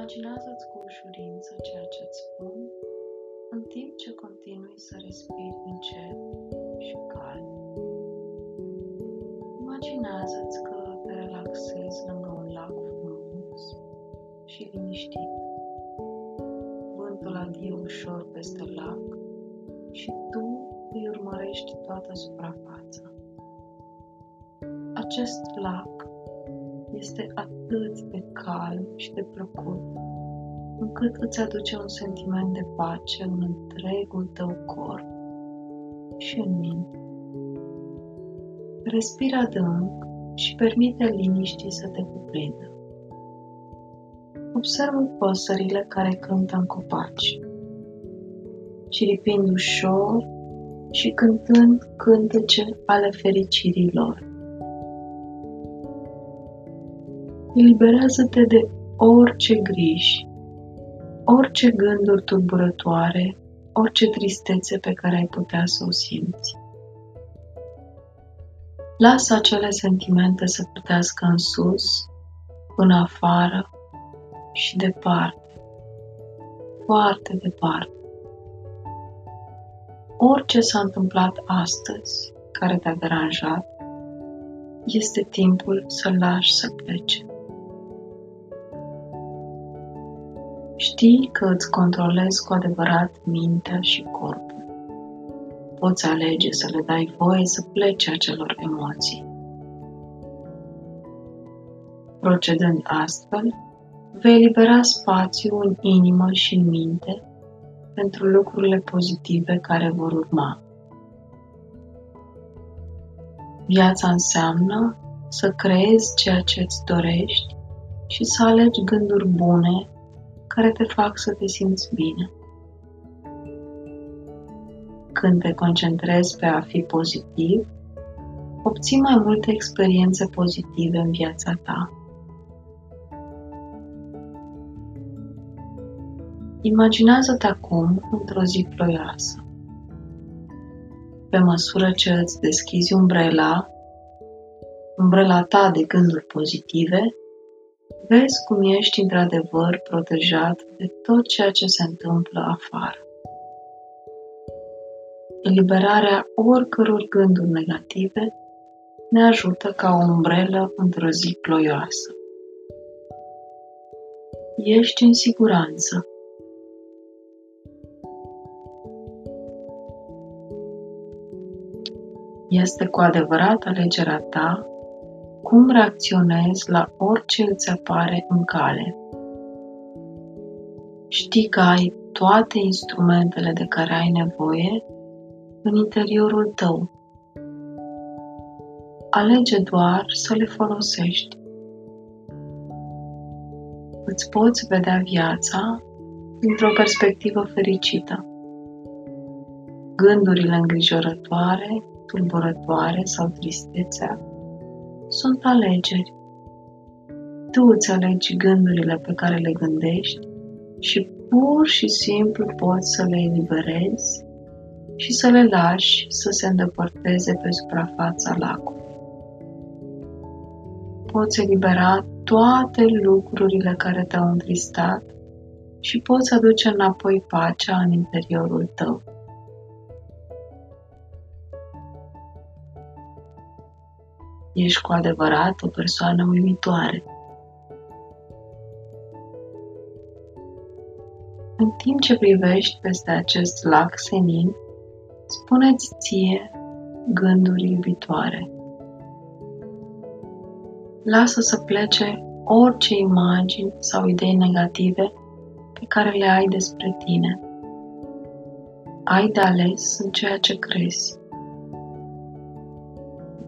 Imaginează-ți cu ușurință ceea ce-ți spun, în timp ce continui să respiri încet și calm. Imaginează-ți că te relaxezi lângă un lac frumos și liniștit. Vântul adie ușor peste lac și tu îi urmărești toată suprafața. Acest lac este atât de calm și de plăcut, încât îți aduce un sentiment de pace în întregul tău corp și în minte. Respira adânc și permite liniștii să te cuprindă. Observă păsările care cântă în copaci, ciripind ușor și cântând cântece ale fericirii lor. Eliberează-te de orice griji, orice gânduri tulburătoare, orice tristețe pe care ai putea să o simți. Lasă acele sentimente să plutească în sus, până afară și departe, foarte departe. Orice s-a întâmplat astăzi, care te-a deranjat, este timpul să-l lași să plece. Știi că îți controlezi cu adevărat mintea și corpul. Poți alege să le dai voie să plece acelor emoții. Procedând astfel, vei elibera spațiu în inimă și în minte pentru lucrurile pozitive care vor urma. Viața înseamnă să creezi ceea ce îți dorești și să alegi gânduri bune care te fac să te simți bine. Când te concentrezi pe a fi pozitiv, obții mai multe experiențe pozitive în viața ta. Imaginează-te acum într-o zi ploioasă. Pe măsură ce îți deschizi umbrela ta de gânduri pozitive, vezi cum ești într-adevăr protejat de tot ceea ce se întâmplă afară. Eliberarea oricăror gânduri negative ne ajută ca o umbrelă într-o zi ploioasă. Ești în siguranță. Este cu adevărat alegerea ta cum reacționezi la orice îți apare în cale. Știi că ai toate instrumentele de care ai nevoie în interiorul tău. Alege doar să le folosești. Îți poți vedea viața dintr-o perspectivă fericită. Gândurile îngrijorătoare, tulburătoare sau tristețea sunt alegeri. Tu îți alegi gândurile pe care le gândești și pur și simplu poți să le eliberezi și să le lași să se îndepărteze pe suprafața lacului. Poți elibera toate lucrurile care te-au întristat și poți aduce înapoi pacea în interiorul tău. Ești cu adevărat o persoană uimitoare. În timp ce privești peste acest lac senin, spune-ți ție gânduri iubitoare. Lasă să plece orice imagini sau idei negative pe care le ai despre tine. Ai de ales în ceea ce crezi.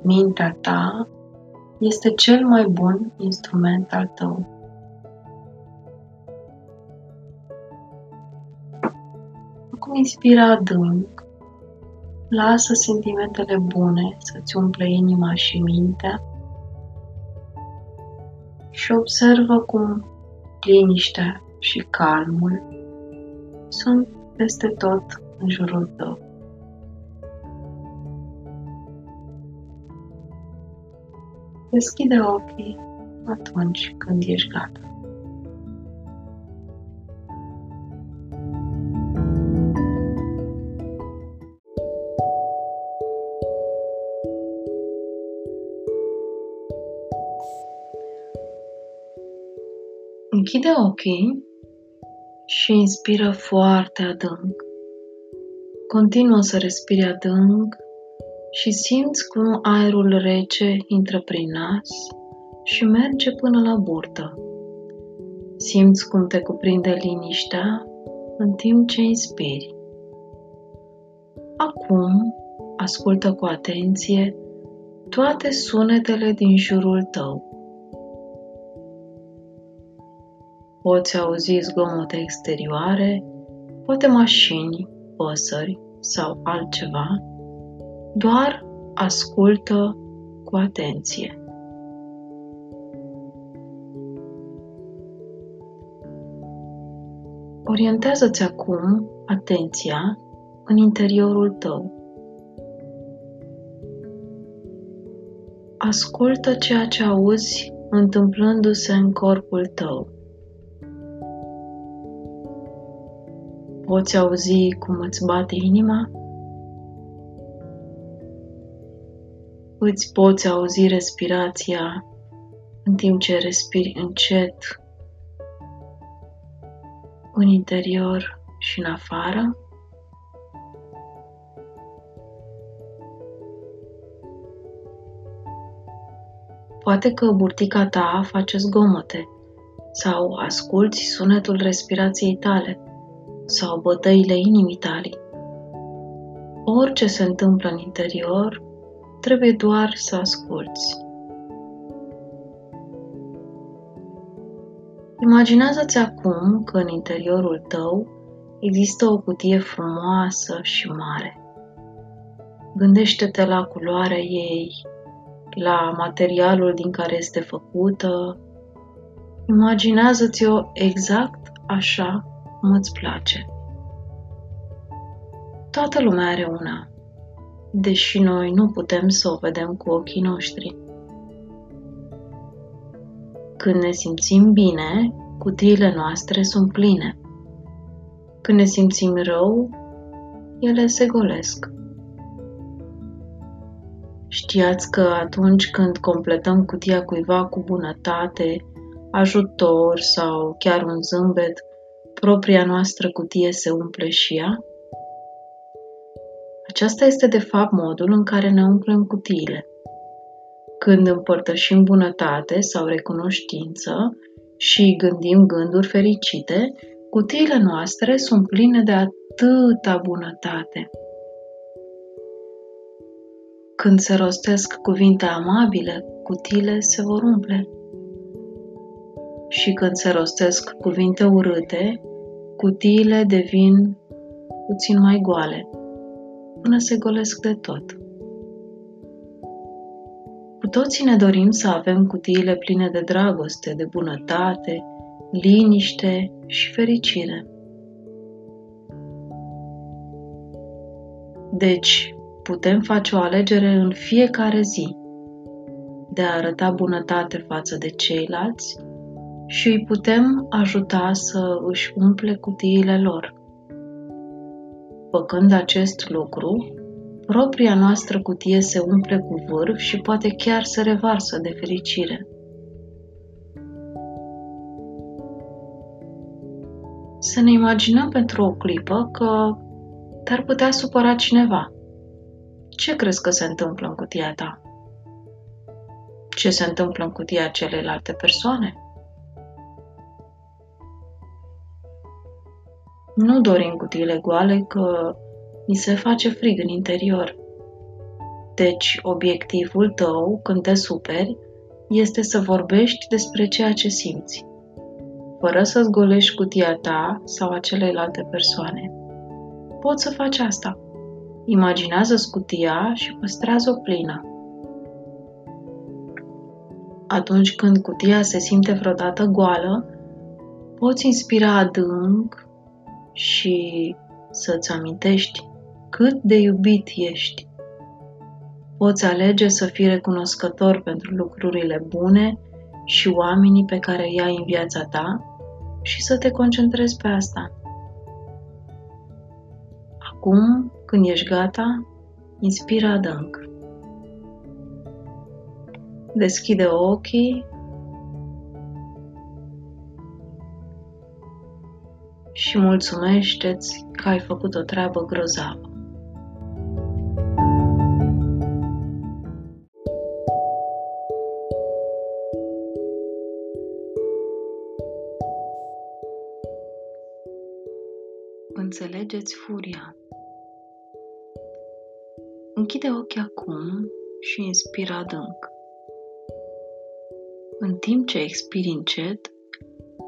Mintea ta este cel mai bun instrument al tău. Acum inspira adânc, lasă sentimentele bune să-ți umple inima și mintea și observă cum liniștea și calmul sunt peste tot în jurul tău. Deschide ochii atunci când ești gata. Închide ochii și inspiră foarte adânc. Continuă să respiri adânc și simți cum aerul rece intră prin nas și merge până la burtă. Simți cum te cuprinde liniștea în timp ce inspiri. Acum, ascultă cu atenție toate sunetele din jurul tău. Poți auzi zgomote exterioare, poate mașini, păsări sau altceva, doar ascultă cu atenție. Orientează-ți acum atenția în interiorul tău. Ascultă ceea ce auzi întâmplându-se în corpul tău. Poți auzi cum îți bate inima? Îți poți auzi respirația în timp ce respiri încet în interior și în afară? Poate că burtica ta face zgomote sau asculți sunetul respirației tale sau bătăile inimii tale. Orice se întâmplă în interior, trebuie doar să asculți. Imaginează-ți acum că în interiorul tău există o cutie frumoasă și mare. Gândește-te la culoarea ei, la materialul din care este făcută. Imaginează-ți-o exact așa cum îți place. Toată lumea are una, deși noi nu putem să o vedem cu ochii noștri. Când ne simțim bine, cutiile noastre sunt pline. Când ne simțim rău, ele se golesc. Știați că atunci când completăm cutia cuiva cu bunătate, ajutor sau chiar un zâmbet, propria noastră cutie se umple și ea? Aceasta este de fapt modul în care ne umplem cutiile. Când împărtășim bunătate sau recunoștință și gândim gânduri fericite, cutiile noastre sunt pline de atâta bunătate. Când se rostesc cuvinte amabile, cutiile se vor umple. Și când se rostesc cuvinte urâte, cutiile devin puțin mai goale, până se golesc de tot. Cu toții ne dorim să avem cutiile pline de dragoste, de bunătate, liniște și fericire. Deci, putem face o alegere în fiecare zi de a arăta bunătate față de ceilalți și îi putem ajuta să își umple cutiile lor. Făcând acest lucru, propria noastră cutie se umple cu vârf și poate chiar se revarsă de fericire. Să ne imaginăm pentru o clipă că te-ar putea supăra cineva. Ce crezi că se întâmplă în cutia ta? Ce se întâmplă în cutia celelalte persoane? Nu dorim cutiile goale că ni se face frig în interior. Deci, obiectivul tău, când te superi, este să vorbești despre ceea ce simți, fără să-ți golești cutia ta sau a celelalte persoane. Poți să faci asta. Imaginează-ți cutia și păstrează-o plină. Atunci când cutia se simte vreodată goală, poți inspira adânc și să-ți amintești cât de iubit ești. Poți alege să fii recunoscător pentru lucrurile bune și oamenii pe care îi ai în viața ta și să te concentrezi pe asta. Acum, când ești gata, inspiră adânc. Deschide ochii și mulțumește-ți că ai făcut o treabă grozavă. Înțelegeți furia. Închide ochii acum și inspiră adânc. În timp ce expiri încet,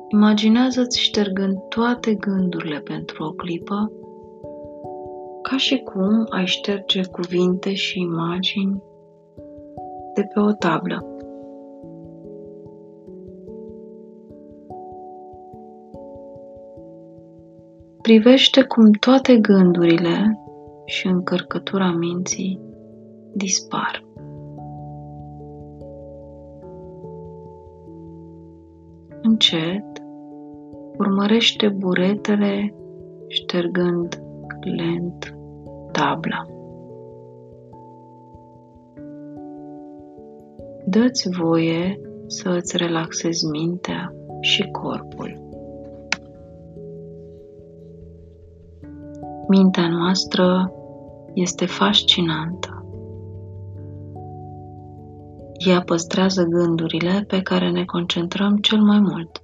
imaginează-ți ștergând toate gândurile pentru o clipă, ca și cum ai șterge cuvinte și imagini de pe o tablă. Privește cum toate gândurile și încărcătura minții dispar. Încet, urmărește buretele, ștergând lent tabla. Dă-ți voie să îți relaxezi mintea și corpul. Mintea noastră este fascinantă. Ea păstrează gândurile pe care ne concentrăm cel mai mult.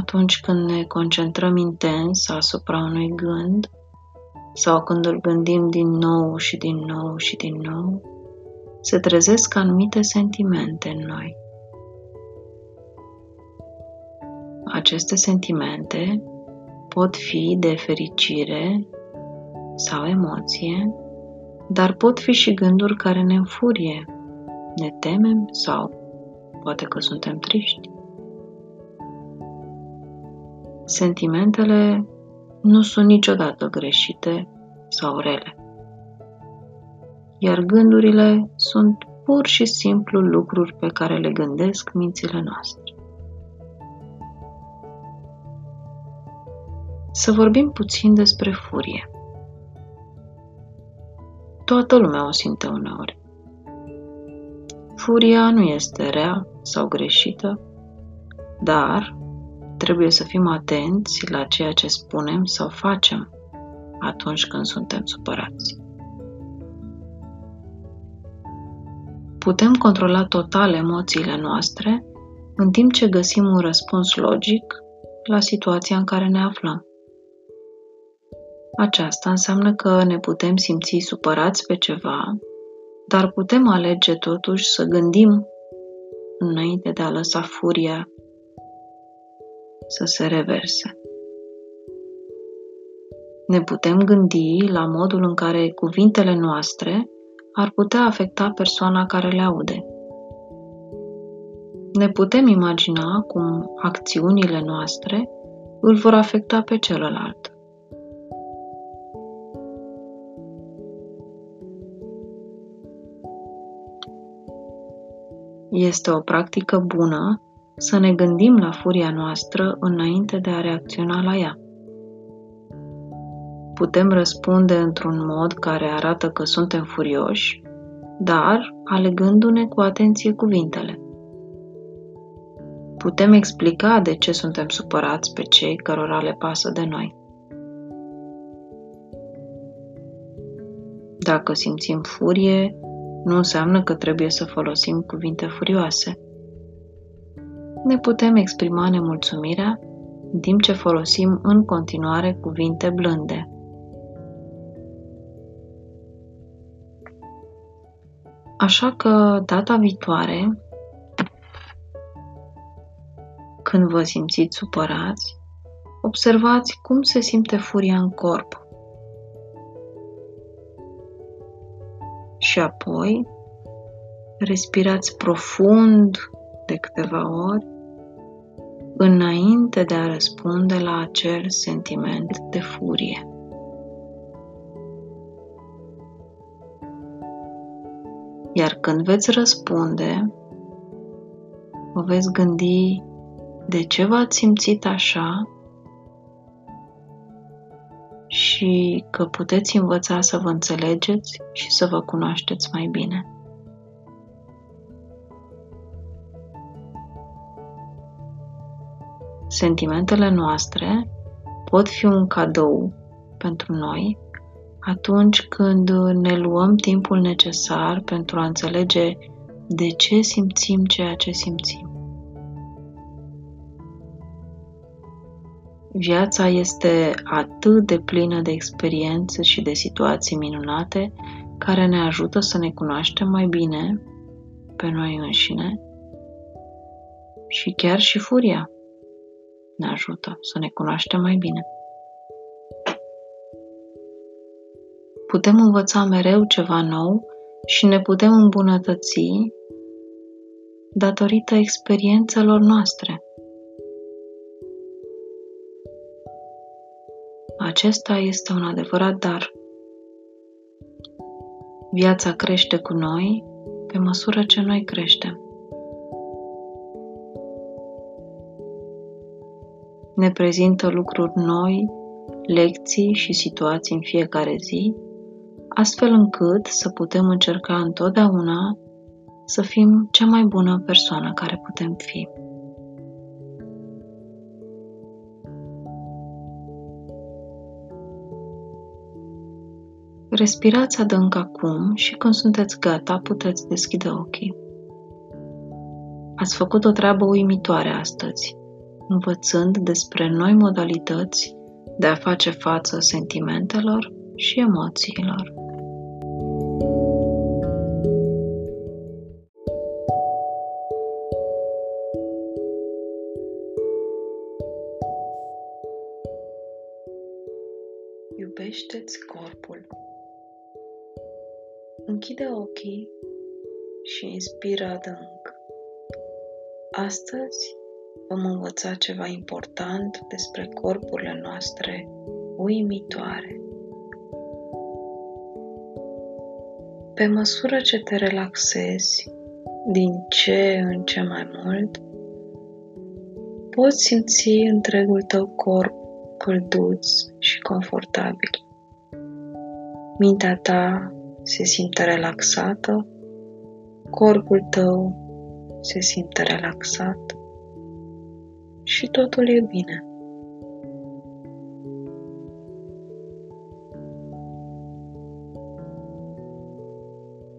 Atunci când ne concentrăm intens asupra unui gând sau când îl gândim din nou și din nou și din nou, se trezesc anumite sentimente în noi. Aceste sentimente pot fi de fericire sau emoție, dar pot fi și gânduri care ne înfurie, ne temem sau poate că suntem triști. Sentimentele nu sunt niciodată greșite sau rele, iar gândurile sunt pur și simplu lucruri pe care le gândesc mințile noastre. Să vorbim puțin despre furie. Toată lumea o simte uneori. Furia nu este rea sau greșită, dar trebuie să fim atenți la ceea ce spunem sau facem atunci când suntem supărați. Putem controla total emoțiile noastre în timp ce găsim un răspuns logic la situația în care ne aflăm. Aceasta înseamnă că ne putem simți supărați pe ceva, dar putem alege totuși să gândim înainte de a lăsa furia să se reverse. Ne putem gândi la modul în care cuvintele noastre ar putea afecta persoana care le aude. Ne putem imagina cum acțiunile noastre îl vor afecta pe celălalt. Este o practică bună să ne gândim la furia noastră înainte de a reacționa la ea. Putem răspunde într-un mod care arată că suntem furioși, dar alegându-ne cu atenție cuvintele. Putem explica de ce suntem supărați pe cei cărora le pasă de noi. Dacă simțim furie, nu înseamnă că trebuie să folosim cuvinte furioase. Ne putem exprima nemulțumirea în timp ce folosim în continuare cuvinte blânde. Așa că data viitoare, când vă simțiți supărați, observați cum se simte furia în corp. Și apoi, respirați profund de câteva ori înainte de a răspunde la acel sentiment de furie. Iar când veți răspunde, vă veți gândi de ce v-ați simțit așa și că puteți învăța să vă înțelegeți și să vă cunoașteți mai bine. sentimentele noastre pot fi un cadou pentru noi atunci când ne luăm timpul necesar pentru a înțelege de ce simțim ceea ce simțim. Viața este atât de plină de experiențe și de situații minunate care ne ajută să ne cunoaștem mai bine pe noi înșine și chiar și furia ne ajută să ne cunoaștem mai bine. Putem învăța mereu ceva nou și ne putem îmbunătăți datorită experiențelor noastre. Acesta este un adevărat dar. Viața crește cu noi pe măsură ce noi creștem. Ne prezintă lucruri noi, lecții și situații în fiecare zi, astfel încât să putem încerca întotdeauna să fim cea mai bună persoană care putem fi. Respirați adânc acum și când sunteți gata, puteți deschide ochii. Ați făcut o treabă uimitoare astăzi, învățând despre noi modalități de a face față sentimentelor și emoțiilor. Iubește-ți corpul. Închide ochii și inspiră adânc. Astăzi vom învăța ceva important despre corpurile noastre uimitoare. Pe măsură ce te relaxezi din ce în ce mai mult, poți simți întregul tău corp călduț și confortabil. Mintea ta se simte relaxată, corpul tău se simte relaxat și totul e bine.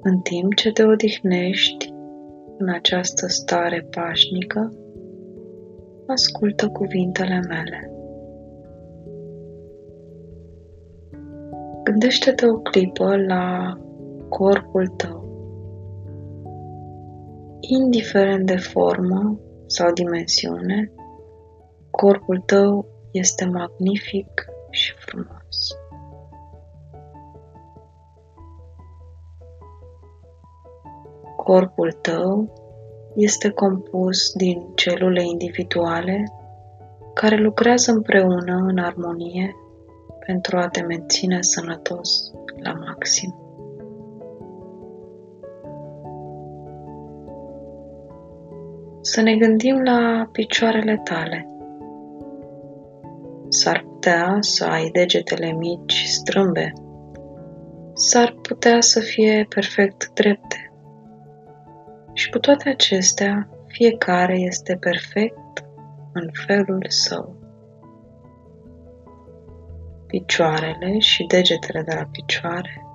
În timp ce te odihnești în această stare pașnică, ascultă cuvintele mele. Gândește-te o clipă la corpul tău. Indiferent de formă sau dimensiune, corpul tău este magnific și frumos. Corpul tău este compus din celule individuale care lucrează împreună în armonie pentru a te menține sănătos la maxim. Să ne gândim la picioarele tale. S-ar putea să ai degetele mici strâmbe. S-ar putea să fie perfect drepte. Și cu toate acestea, fiecare este perfect în felul său. Picioarele și degetele de la picioare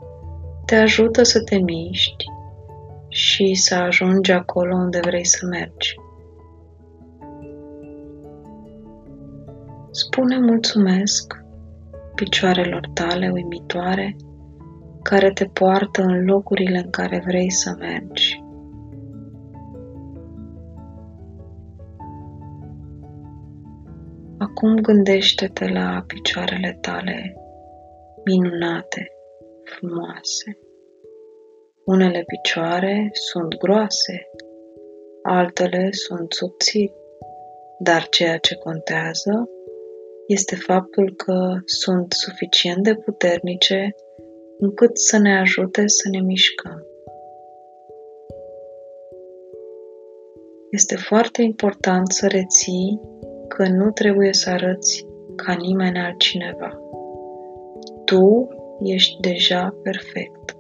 te ajută să te miști și să ajungi acolo unde vrei să mergi. Spune mulțumesc picioarelor tale uimitoare care te poartă în locurile în care vrei să mergi. Acum gândește-te la picioarele tale minunate, frumoase. Unele picioare sunt groase, altele sunt subțiri, dar ceea ce contează este faptul că sunt suficient de puternice încât să ne ajute să ne mișcăm. Este foarte important să reții că nu trebuie să arăți ca nimeni altcineva. Tu ești deja perfect.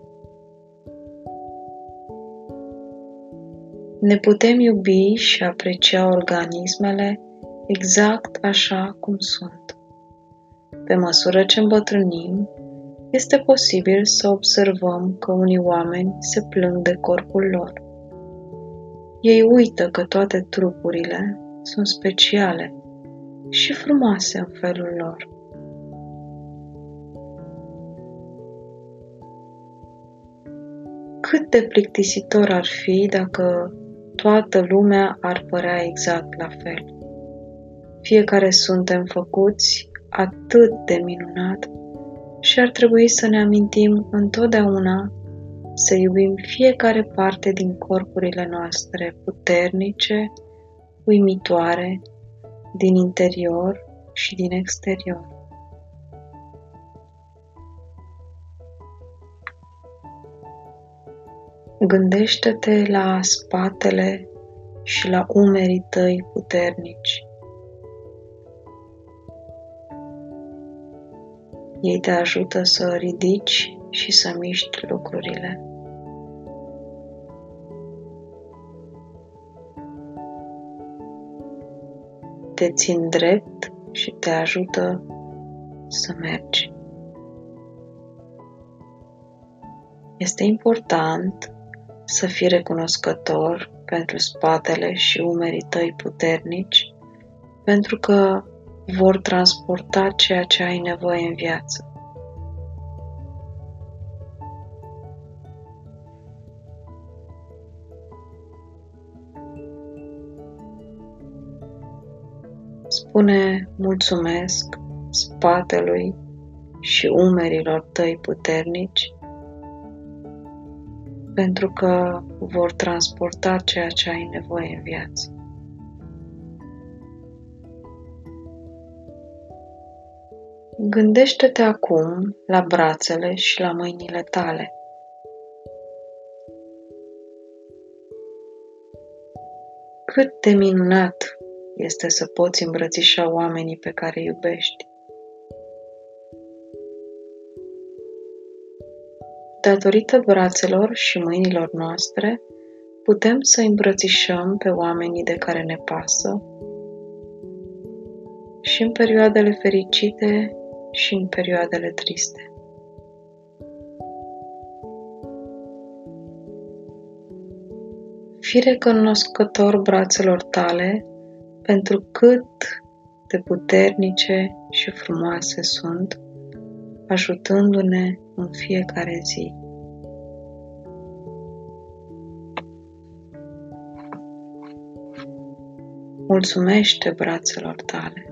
Ne putem iubi și aprecia organismele exact așa cum sunt. Pe măsură ce îmbătrânim, este posibil să observăm că unii oameni se plâng de corpul lor. Ei uită că toate trupurile sunt speciale și frumoase în felul lor. Cât de plictisitor ar fi dacă toată lumea ar părea exact la fel. Fiecare suntem făcuți atât de minunat și ar trebui să ne amintim întotdeauna să iubim fiecare parte din corpurile noastre puternice, uimitoare, din interior și din exterior. Gândește-te la spatele și la umerii tăi puternici. Ei te ajută să ridici și să miști lucrurile. Te țin drept și te ajută să mergi. Este important să fii recunoscător pentru spatele și umerii tăi puternici, pentru că vor transporta ceea ce ai nevoie în viață. Spune mulțumesc spatelui și umerilor tăi puternici, pentru că vor transporta ceea ce ai nevoie în viață. Gândește-te acum la brațele și la mâinile tale. Cât de minunat este să poți îmbrățișa oamenii pe care iubești. Datorită brațelor și mâinilor noastre, putem să îmbrățișăm pe oamenii de care ne pasă și în perioadele fericite și în perioadele triste. Fii recunoscător brațelor tale pentru cât de puternice și frumoase sunt, ajutându-ne în fiecare zi. Mulțumește brațelor tale.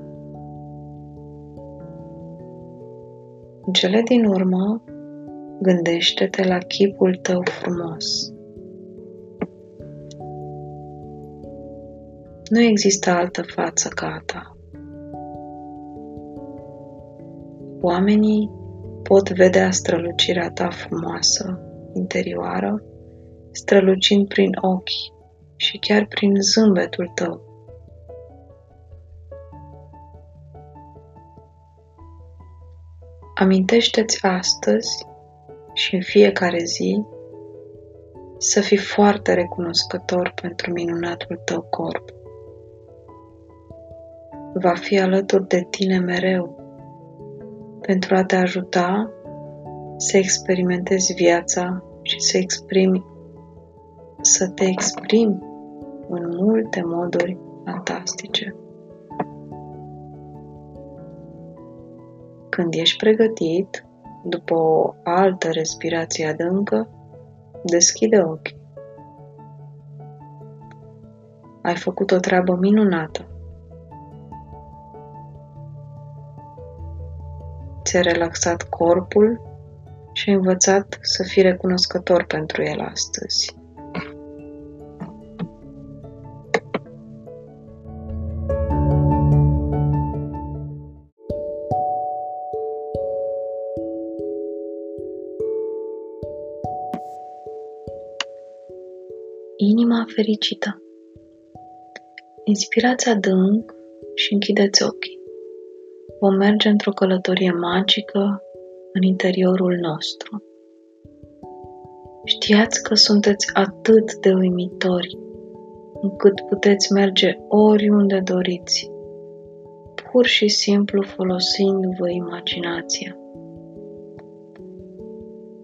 În cele din urmă, gândește-te la chipul tău frumos. Nu există altă față ca a ta. Oamenii pot vedea strălucirea ta frumoasă, interioară, strălucind prin ochi și chiar prin zâmbetul tău. Amintește-ți astăzi și în fiecare zi să fii foarte recunoscător pentru minunatul tău corp. Va fi alături de tine mereu pentru a te ajuta să experimentezi viața și să te exprimi în multe moduri fantastice. Când ești pregătit, după o altă respirație adâncă, deschide ochii. Ai făcut o treabă minunată. Ți-ai relaxat corpul și ai învățat să fii recunoscător pentru el astăzi. Inima fericită. Inspirați adânc și închideți ochii. Vom merge într-o călătorie magică în interiorul nostru. Știați că sunteți atât de uimitori, încât puteți merge oriunde doriți, pur și simplu folosindu-vă imaginația.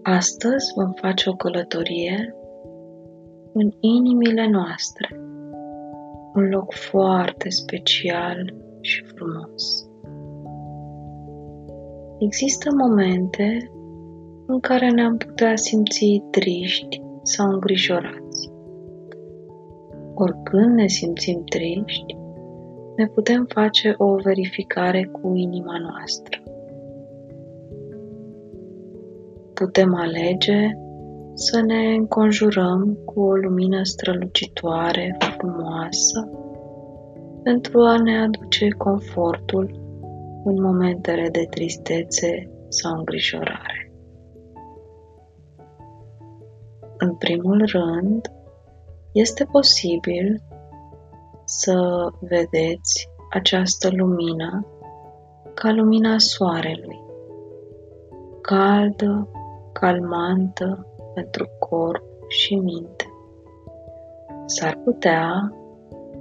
Astăzi vom face o călătorie în inimile noastre, un loc foarte special și frumos. Există momente în care ne-am putea simți triști sau îngrijorați. Oricând ne simțim triști, ne putem face o verificare cu inima noastră. Putem alege să ne înconjurăm cu o lumină strălucitoare, frumoasă, pentru a ne aduce confortul în momentele de tristețe sau îngrijorare. În primul rând, este posibil să vedeți această lumină ca lumina soarelui, caldă, calmantă pentru corp și minte. S-ar putea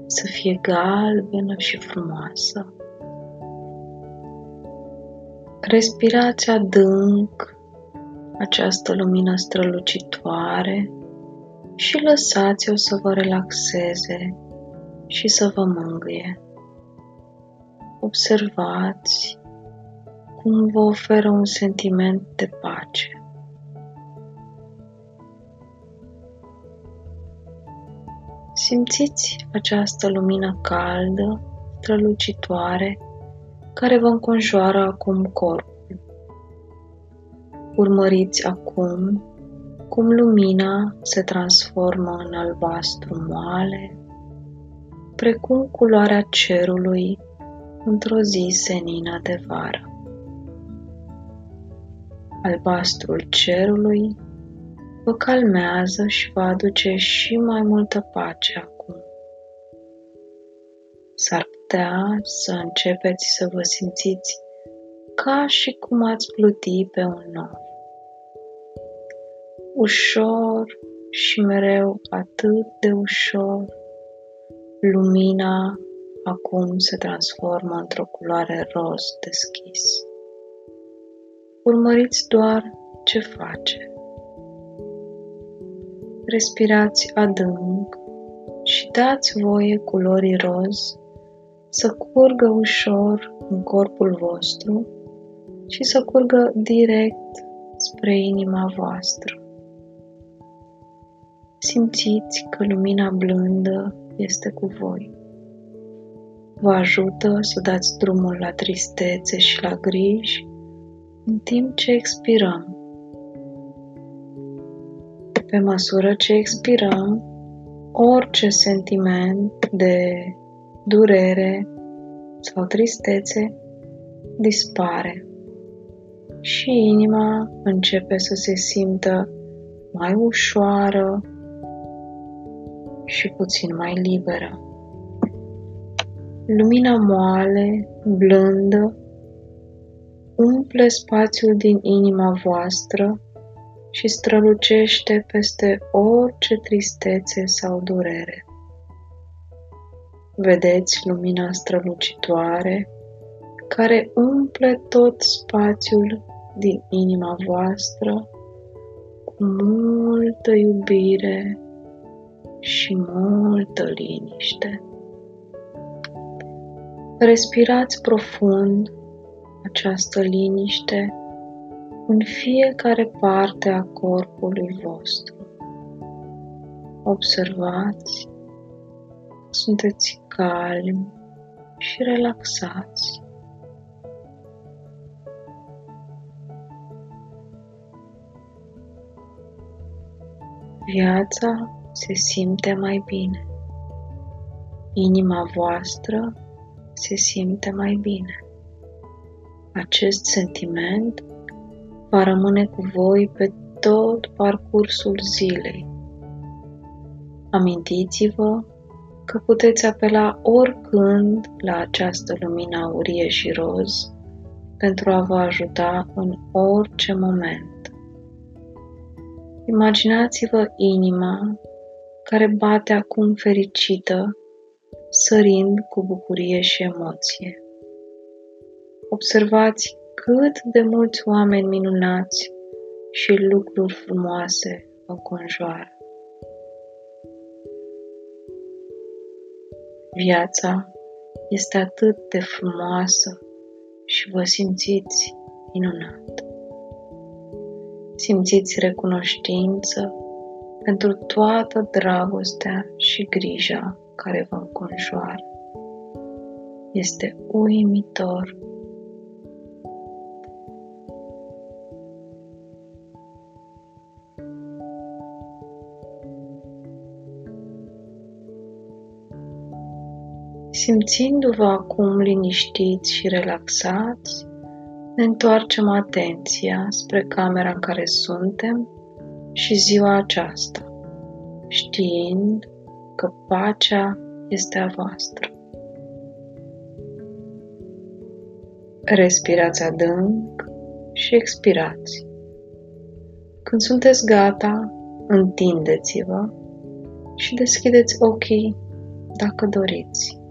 să fie galbenă și frumoasă. Respirați adânc această lumină strălucitoare și lăsați-o să vă relaxeze și să vă mângâie. Observați cum vă oferă un sentiment de pace. Simțiți această lumină caldă, strălucitoare, care vă înconjoară acum corpul. Urmăriți acum cum lumina se transformă în albastru moale, precum culoarea cerului într-o zi senină de vară. Albastrul cerului vă calmează și vă aduce și mai multă pace acum. S-ar putea să începeți să vă simțiți ca și cum ați pluti pe un nor. Ușor și mereu atât de ușor, lumina acum se transformă într-o culoare roz deschis. Urmăriți doar ce face. Respirați adânc și dați voie culorii roz să curgă ușor în corpul vostru și să curgă direct spre inima voastră. Simțiți că lumina blândă este cu voi. Vă ajută să dați drumul la tristețe și la griji în timp ce expirăm. Pe măsură ce expirăm, orice sentiment de durere sau tristețe dispare și inima începe să se simtă mai ușoară și puțin mai liberă. Lumina moale, blândă, umple spațiul din inima voastră și strălucește peste orice tristețe sau durere. Vedeți lumina strălucitoare care umple tot spațiul din inima voastră cu multă iubire și multă liniște. Respirați profund această liniște în fiecare parte a corpului vostru. Observați că sunteți calmi și relaxați. Viața se simte mai bine. Inima voastră se simte mai bine. Acest sentiment va rămâne cu voi pe tot parcursul zilei. Amintiți-vă că puteți apela oricând la această lumină aurie și roz pentru a vă ajuta în orice moment. Imaginați-vă inima care bate acum fericită, sărind cu bucurie și emoție. observați cât de mulți oameni minunați și lucruri frumoase vă conjoară. Viața este atât de frumoasă și vă simțiți minunat. Simțiți recunoștință pentru toată dragostea și grija care vă înconjoară. Este uimitor. Simțindu-vă acum liniștiți și relaxați, ne întoarcem atenția spre camera în care suntem și ziua aceasta, știind că pacea este a voastră. Respirați adânc și expirați. Când sunteți gata, întindeți-vă și deschideți ochii dacă doriți.